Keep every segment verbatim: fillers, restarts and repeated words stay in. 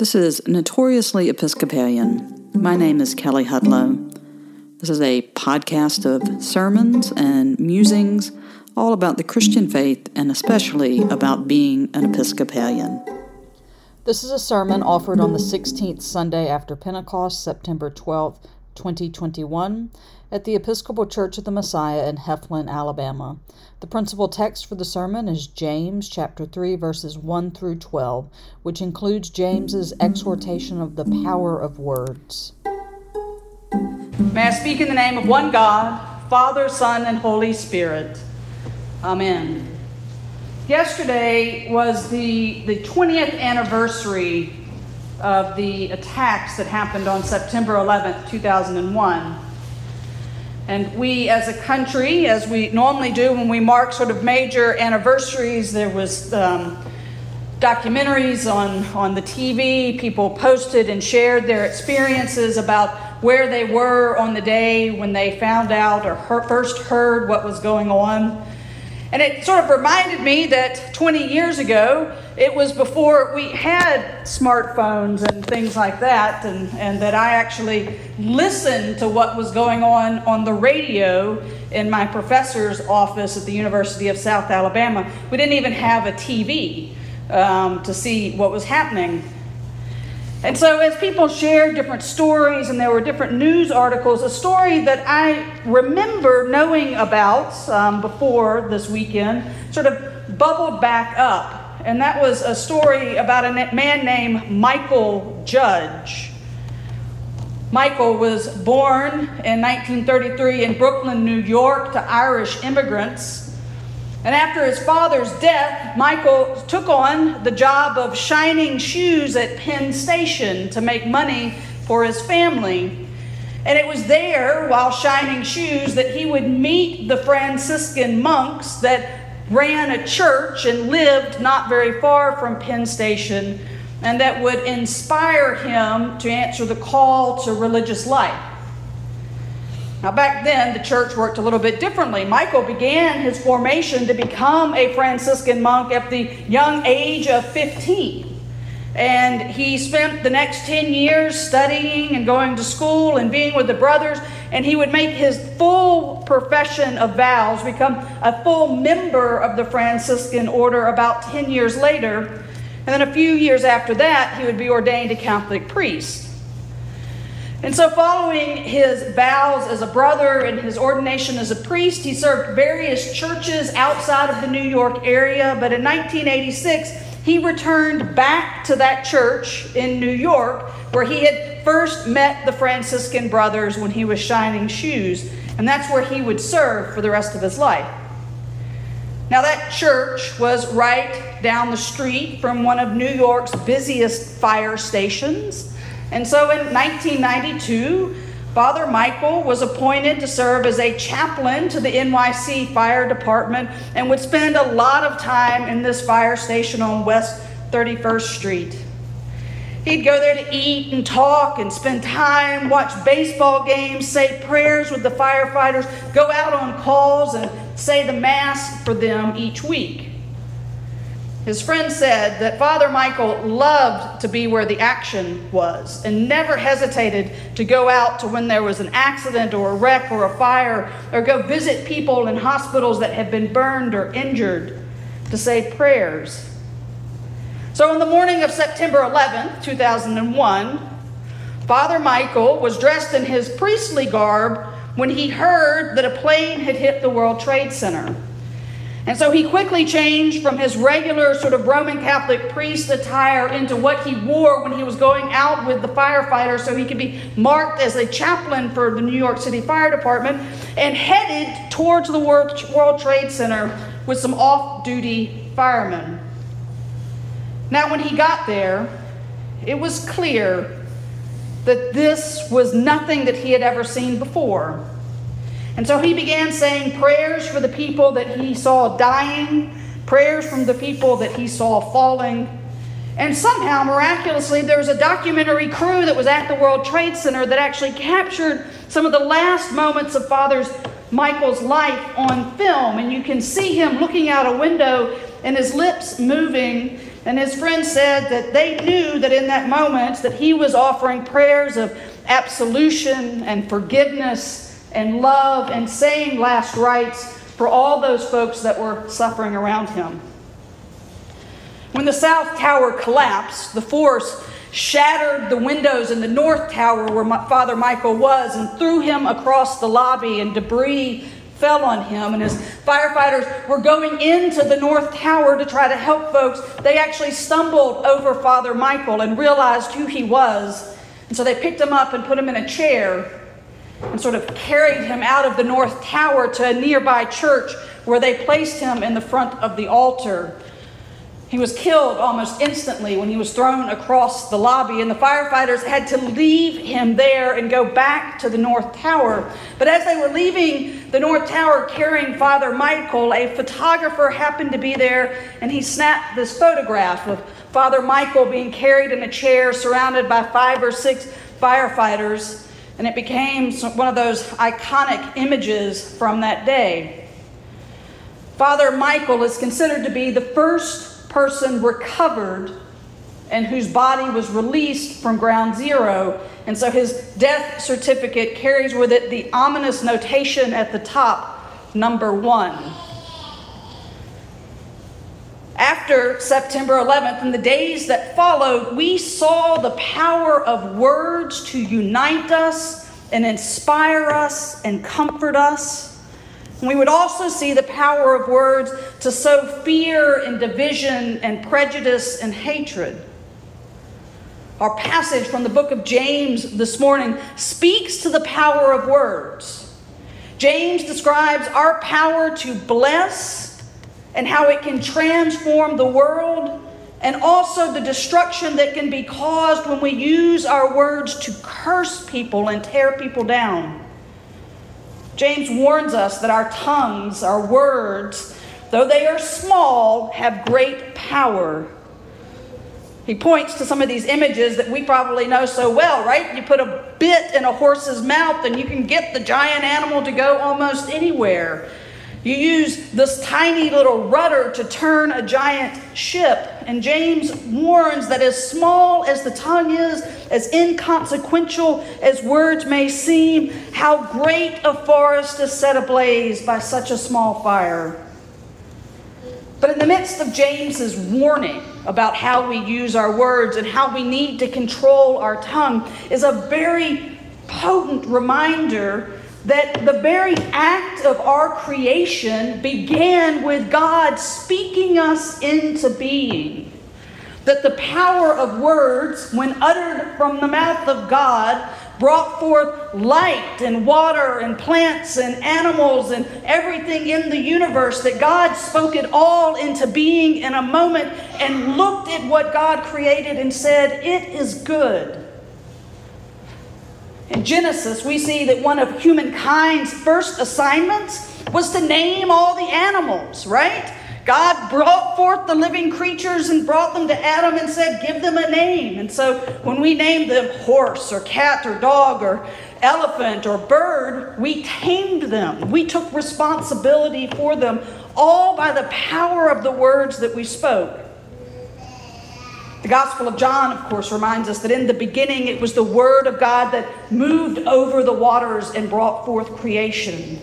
This is Notoriously Episcopalian. My name is Kelly Hudlow. This is a podcast of sermons and musings all about the Christian faith and especially about being an Episcopalian. This is a sermon offered on the sixteenth Sunday after Pentecost, September twelfth, twenty twenty-one, at the Episcopal Church of the Messiah in Heflin, Alabama. The principal text for the sermon is James chapter three, verses one through twelve, which includes James's exhortation of the power of words. May I speak in the name of one God, Father, Son, and Holy Spirit. Amen. Yesterday was the, the twentieth anniversary of the attacks that happened on September eleventh, two thousand one. And we as a country, as we normally do when we mark sort of major anniversaries, there was um, documentaries on, on the T V. People posted and shared their experiences about where they were on the day when they found out or her- first heard what was going on. And it sort of reminded me that twenty years ago, it was before we had smartphones and things like that, and, and that I actually listened to what was going on on the radio in my professor's office at the University of South Alabama. We didn't even have a T V um, to see what was happening. And so as people shared different stories, and there were different news articles, a story that I remember knowing about um, before this weekend sort of bubbled back up. And that was a story about a man named Mychal Judge. Mychal was born in nineteen thirty-three in Brooklyn, New York, to Irish immigrants. And after his father's death, Mychal took on the job of shining shoes at Penn Station to make money for his family. And it was there, while shining shoes, that he would meet the Franciscan monks that ran a church and lived not very far from Penn Station, and that would inspire him to answer the call to religious life. Now, back then, the church worked a little bit differently. Mychal began his formation to become a Franciscan monk at the young age of fifteen. And he spent the next ten years studying and going to school and being with the brothers. And he would make his full profession of vows, become a full member of the Franciscan order about ten years later. And then a few years after that, he would be ordained a Catholic priest. And so following his vows as a brother and his ordination as a priest, he served various churches outside of the New York area. But in nineteen eighty-six, he returned back to that church in New York where he had first met the Franciscan brothers when he was shining shoes. And that's where he would serve for the rest of his life. Now that church was right down the street from one of New York's busiest fire stations. And so in nineteen ninety-two, Father Mychal was appointed to serve as a chaplain to the N Y C Fire Department and would spend a lot of time in this fire station on West thirty-first Street. He'd go there to eat and talk and spend time, watch baseball games, say prayers with the firefighters, go out on calls and say the Mass for them each week. His friend said that Father Mychal loved to be where the action was and never hesitated to go out to when there was an accident or a wreck or a fire, or go visit people in hospitals that had been burned or injured to say prayers. So on the morning of September eleventh, two thousand one, Father Mychal was dressed in his priestly garb when he heard that a plane had hit the World Trade Center. And so he quickly changed from his regular sort of Roman Catholic priest attire into what he wore when he was going out with the firefighters so he could be marked as a chaplain for the New York City Fire Department, and headed towards the World Trade Center with some off-duty firemen. Now, when he got there, it was clear that this was nothing that he had ever seen before. And so he began saying prayers for the people that he saw dying, prayers from the people that he saw falling. And somehow, miraculously, there was a documentary crew that was at the World Trade Center that actually captured some of the last moments of Father Mychal's life on film. And you can see him looking out a window and his lips moving And his friend said that they knew that in that moment that he was offering prayers of absolution and forgiveness and love and saying last rites for all those folks that were suffering around him. When the South Tower collapsed, the force shattered the windows in the North Tower where my, Father Michael was and threw him across the lobby, and debris fell on him. And as firefighters were going into the North Tower to try to help folks, they actually stumbled over Father Michael and realized who he was. And so they picked him up and put him in a chair and sort of carried him out of the North Tower to a nearby church where they placed him in the front of the altar. He was killed almost instantly when he was thrown across the lobby, and the firefighters had to leave him there and go back to the North Tower. But as they were leaving the North Tower carrying Father Michael, a photographer happened to be there, and he snapped this photograph of Father Michael being carried in a chair surrounded by five or six firefighters, and it became one of those iconic images from that day. Father Michael is considered to be the first person recovered and whose body was released from Ground Zero. And so his death certificate carries with it the ominous notation at the top, number one. After September eleventh and the days that followed, we saw the power of words to unite us and inspire us and comfort us. We would also see the power of words to sow fear and division and prejudice and hatred. Our passage from the book of James this morning speaks to the power of words. James describes our power to bless and how it can transform the world, and also the destruction that can be caused when we use our words to curse people and tear people down. James warns us that our tongues, our words, though they are small, have great power. He points to some of these images that we probably know so well, right? You put a bit in a horse's mouth and you can get the giant animal to go almost anywhere. You use this tiny little rudder to turn a giant ship. And James warns that as small as the tongue is, as inconsequential as words may seem, how great a forest is set ablaze by such a small fire. But in the midst of James's warning about how we use our words and how we need to control our tongue is a very potent reminder that the very act of our creation began with God speaking us into being. That the power of words, when uttered from the mouth of God, brought forth light and water and plants and animals and everything in the universe, that God spoke it all into being in a moment and looked at what God created and said, "It is good." In Genesis, we see that one of humankind's first assignments was to name all the animals, right? God brought forth the living creatures and brought them to Adam and said, give them a name. And so when we name them horse or cat or dog or elephant or bird, we tamed them. We took responsibility for them, all by the power of the words that we spoke. The Gospel of John, of course, reminds us that in the beginning it was the Word of God that moved over the waters and brought forth creation.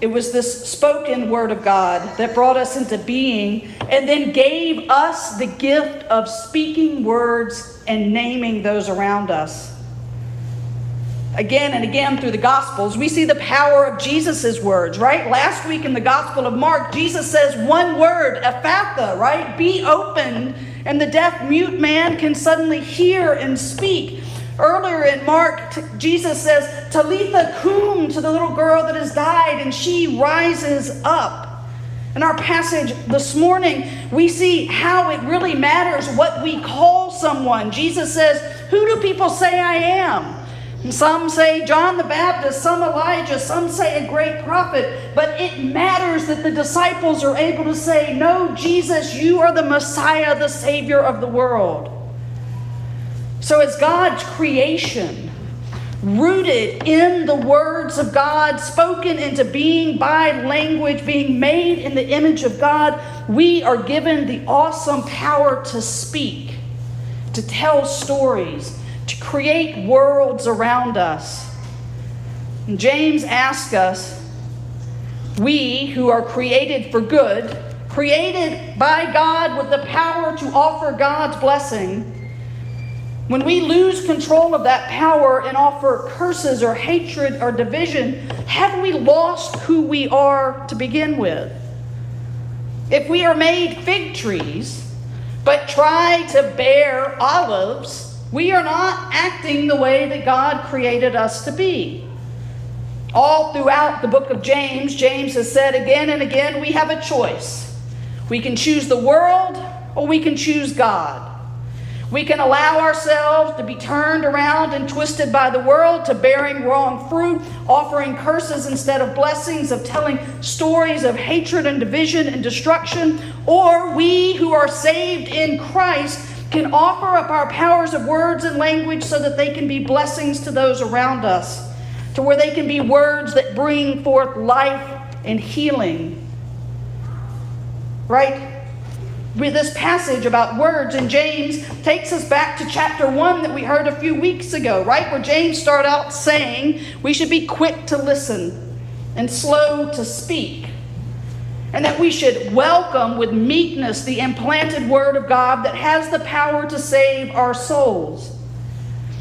It was this spoken Word of God that brought us into being and then gave us the gift of speaking words and naming those around us. Again and again through the Gospels, we see the power of Jesus' words, right? Last week in the Gospel of Mark, Jesus says one word, Ephatha, right? Be opened, and the deaf mute man can suddenly hear and speak. Earlier in Mark, t- Jesus says, Talitha cum, to the little girl that has died, and she rises up. In our passage this morning, we see how it really matters what we call someone. Jesus says, who do people say I am? Some say John the Baptist, some Elijah, some say a great prophet. But it matters that the disciples are able to say, no, Jesus, you are the Messiah, the Savior of the world. So as God's creation, rooted in the words of God, spoken into being by language, being made in the image of God, we are given the awesome power to speak, to tell stories, to create worlds around us. And James asks us, we who are created for good, created by God with the power to offer God's blessing, when we lose control of that power and offer curses or hatred or division, have we lost who we are to begin with? If we are made fig trees, but try to bear olives, we are not acting the way that God created us to be. All throughout the book of James, James has said again and again, we have a choice. We can choose the world or we can choose God. We can allow ourselves to be turned around and twisted by the world, to bearing wrong fruit, offering curses instead of blessings, of telling stories of hatred and division and destruction. Or we who are saved in Christ can offer up our powers of words and language so that they can be blessings to those around us, to where they can be words that bring forth life and healing. Right? With this passage about words in James takes us back to chapter one that we heard a few weeks ago, right? Where James started out saying we should be quick to listen and slow to speak, and that we should welcome with meekness the implanted word of God that has the power to save our souls.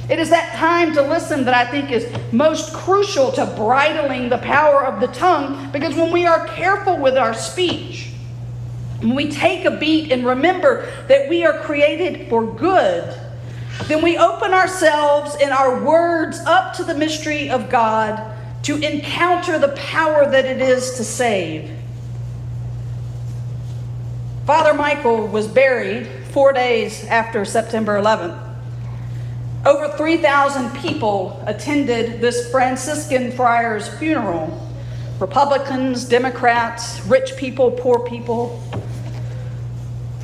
It is that time to listen that I think is most crucial to bridling the power of the tongue, because when we are careful with our speech, when we take a beat and remember that we are created for good, then we open ourselves and our words up to the mystery of God to encounter the power that it is to save. Father Michael was buried four days after September eleventh. Over three thousand people attended this Franciscan friar's funeral. Republicans, Democrats, rich people, poor people,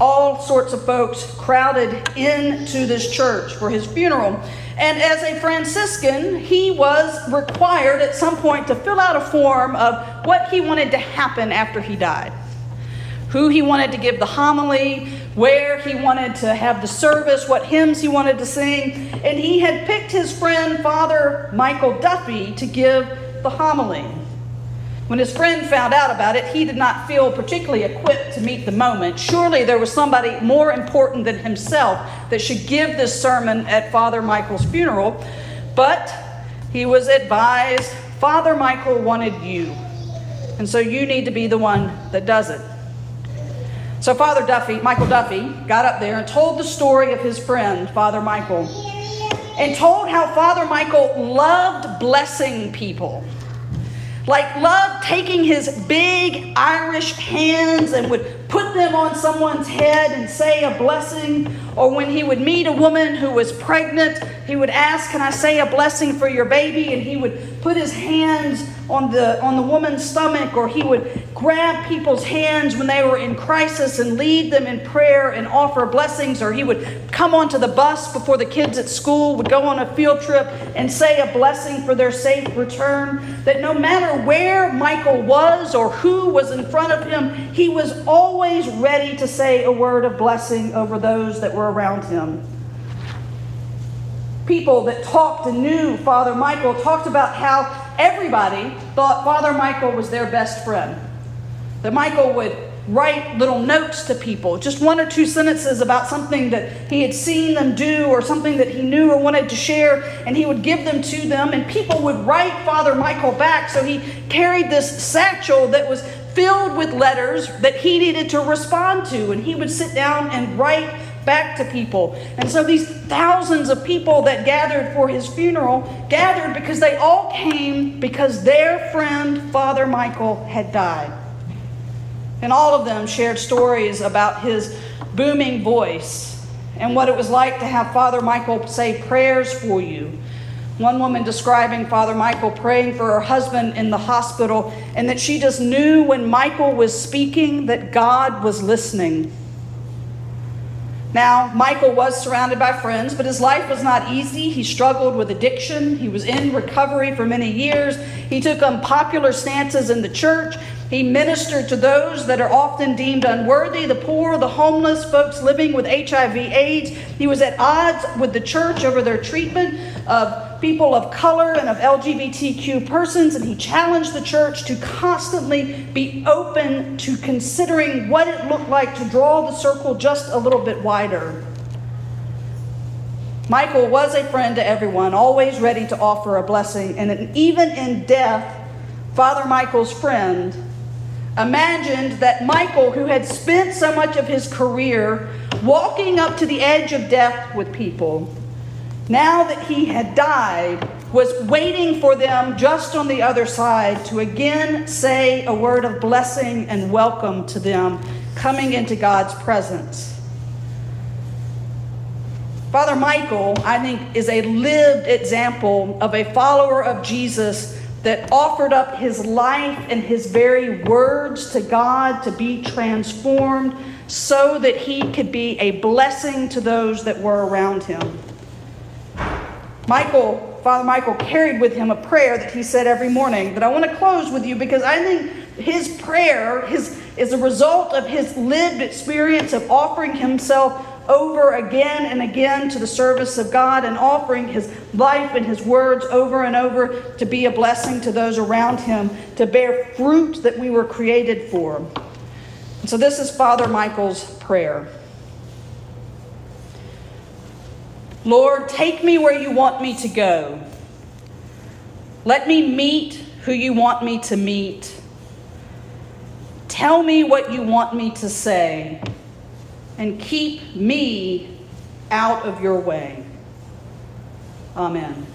all sorts of folks crowded into this church for his funeral. And as a Franciscan, he was required at some point to fill out a form of what he wanted to happen after he died, who he wanted to give the homily, where he wanted to have the service, what hymns he wanted to sing. And he had picked his friend, Father Michael Duffy, to give the homily. When his friend found out about it, he did not feel particularly equipped to meet the moment. Surely there was somebody more important than himself that should give this sermon at Father Michael's funeral. But he was advised, Father Michael wanted you, and so you need to be the one that does it. So Father Duffy, Michael Duffy, got up there and told the story of his friend, Father Michael, and told how Father Michael loved blessing people. Like loved taking his big Irish hands and would put them on someone's head and say a blessing. Or when he would meet a woman who was pregnant, he would ask, can I say a blessing for your baby? And he would put his hands on the, on the woman's stomach, or he would grab people's hands when they were in crisis and lead them in prayer and offer blessings. Or he would come onto the bus before the kids at school would go on a field trip and say a blessing for their safe return. That no matter where Michael was or who was in front of him, he was always ready to say a word of blessing over those that were around him. People that talked and knew Father Michael talked about how everybody thought Father Michael was their best friend. That Michael would write little notes to people, just one or two sentences about something that he had seen them do or something that he knew or wanted to share, and he would give them to them, and people would write Father Michael back. So he carried this satchel that was filled with letters that he needed to respond to, and he would sit down and write back to people. And so these thousands of people that gathered for his funeral gathered because they all came because their friend Father Michael had died. And all of them shared stories about his booming voice and what it was like to have Father Michael say prayers for you. One woman describing Father Michael praying for her husband in the hospital, and that she just knew when Michael was speaking that God was listening. Now, Michael was surrounded by friends, but his life was not easy. He struggled with addiction. He was in recovery for many years. He took unpopular stances in the church. He ministered to those that are often deemed unworthy, the poor, the homeless, folks living with H I V AIDS. He was at odds with the church over their treatment of people of color and of L G B T Q persons, and he challenged the church to constantly be open to considering what it looked like to draw the circle just a little bit wider. Michael was a friend to everyone, always ready to offer a blessing, and even in death, Father Michael's friend imagined that Michael, who had spent so much of his career walking up to the edge of death with people, now that he had died, was waiting for them just on the other side to again say a word of blessing and welcome to them, coming into God's presence. Father Michael, I think, is a lived example of a follower of Jesus that offered up his life and his very words to God to be transformed so that he could be a blessing to those that were around him. Michael, Father Michael carried with him a prayer that he said every morning that I want to close with you, because I think his prayer his, is a result of his lived experience of offering himself over again and again to the service of God and offering his life and his words over and over to be a blessing to those around him, to bear fruit that we were created for. And so this is Father Michael's prayer. Lord, take me where you want me to go. Let me meet who you want me to meet. Tell me what you want me to say. And keep me out of your way. Amen.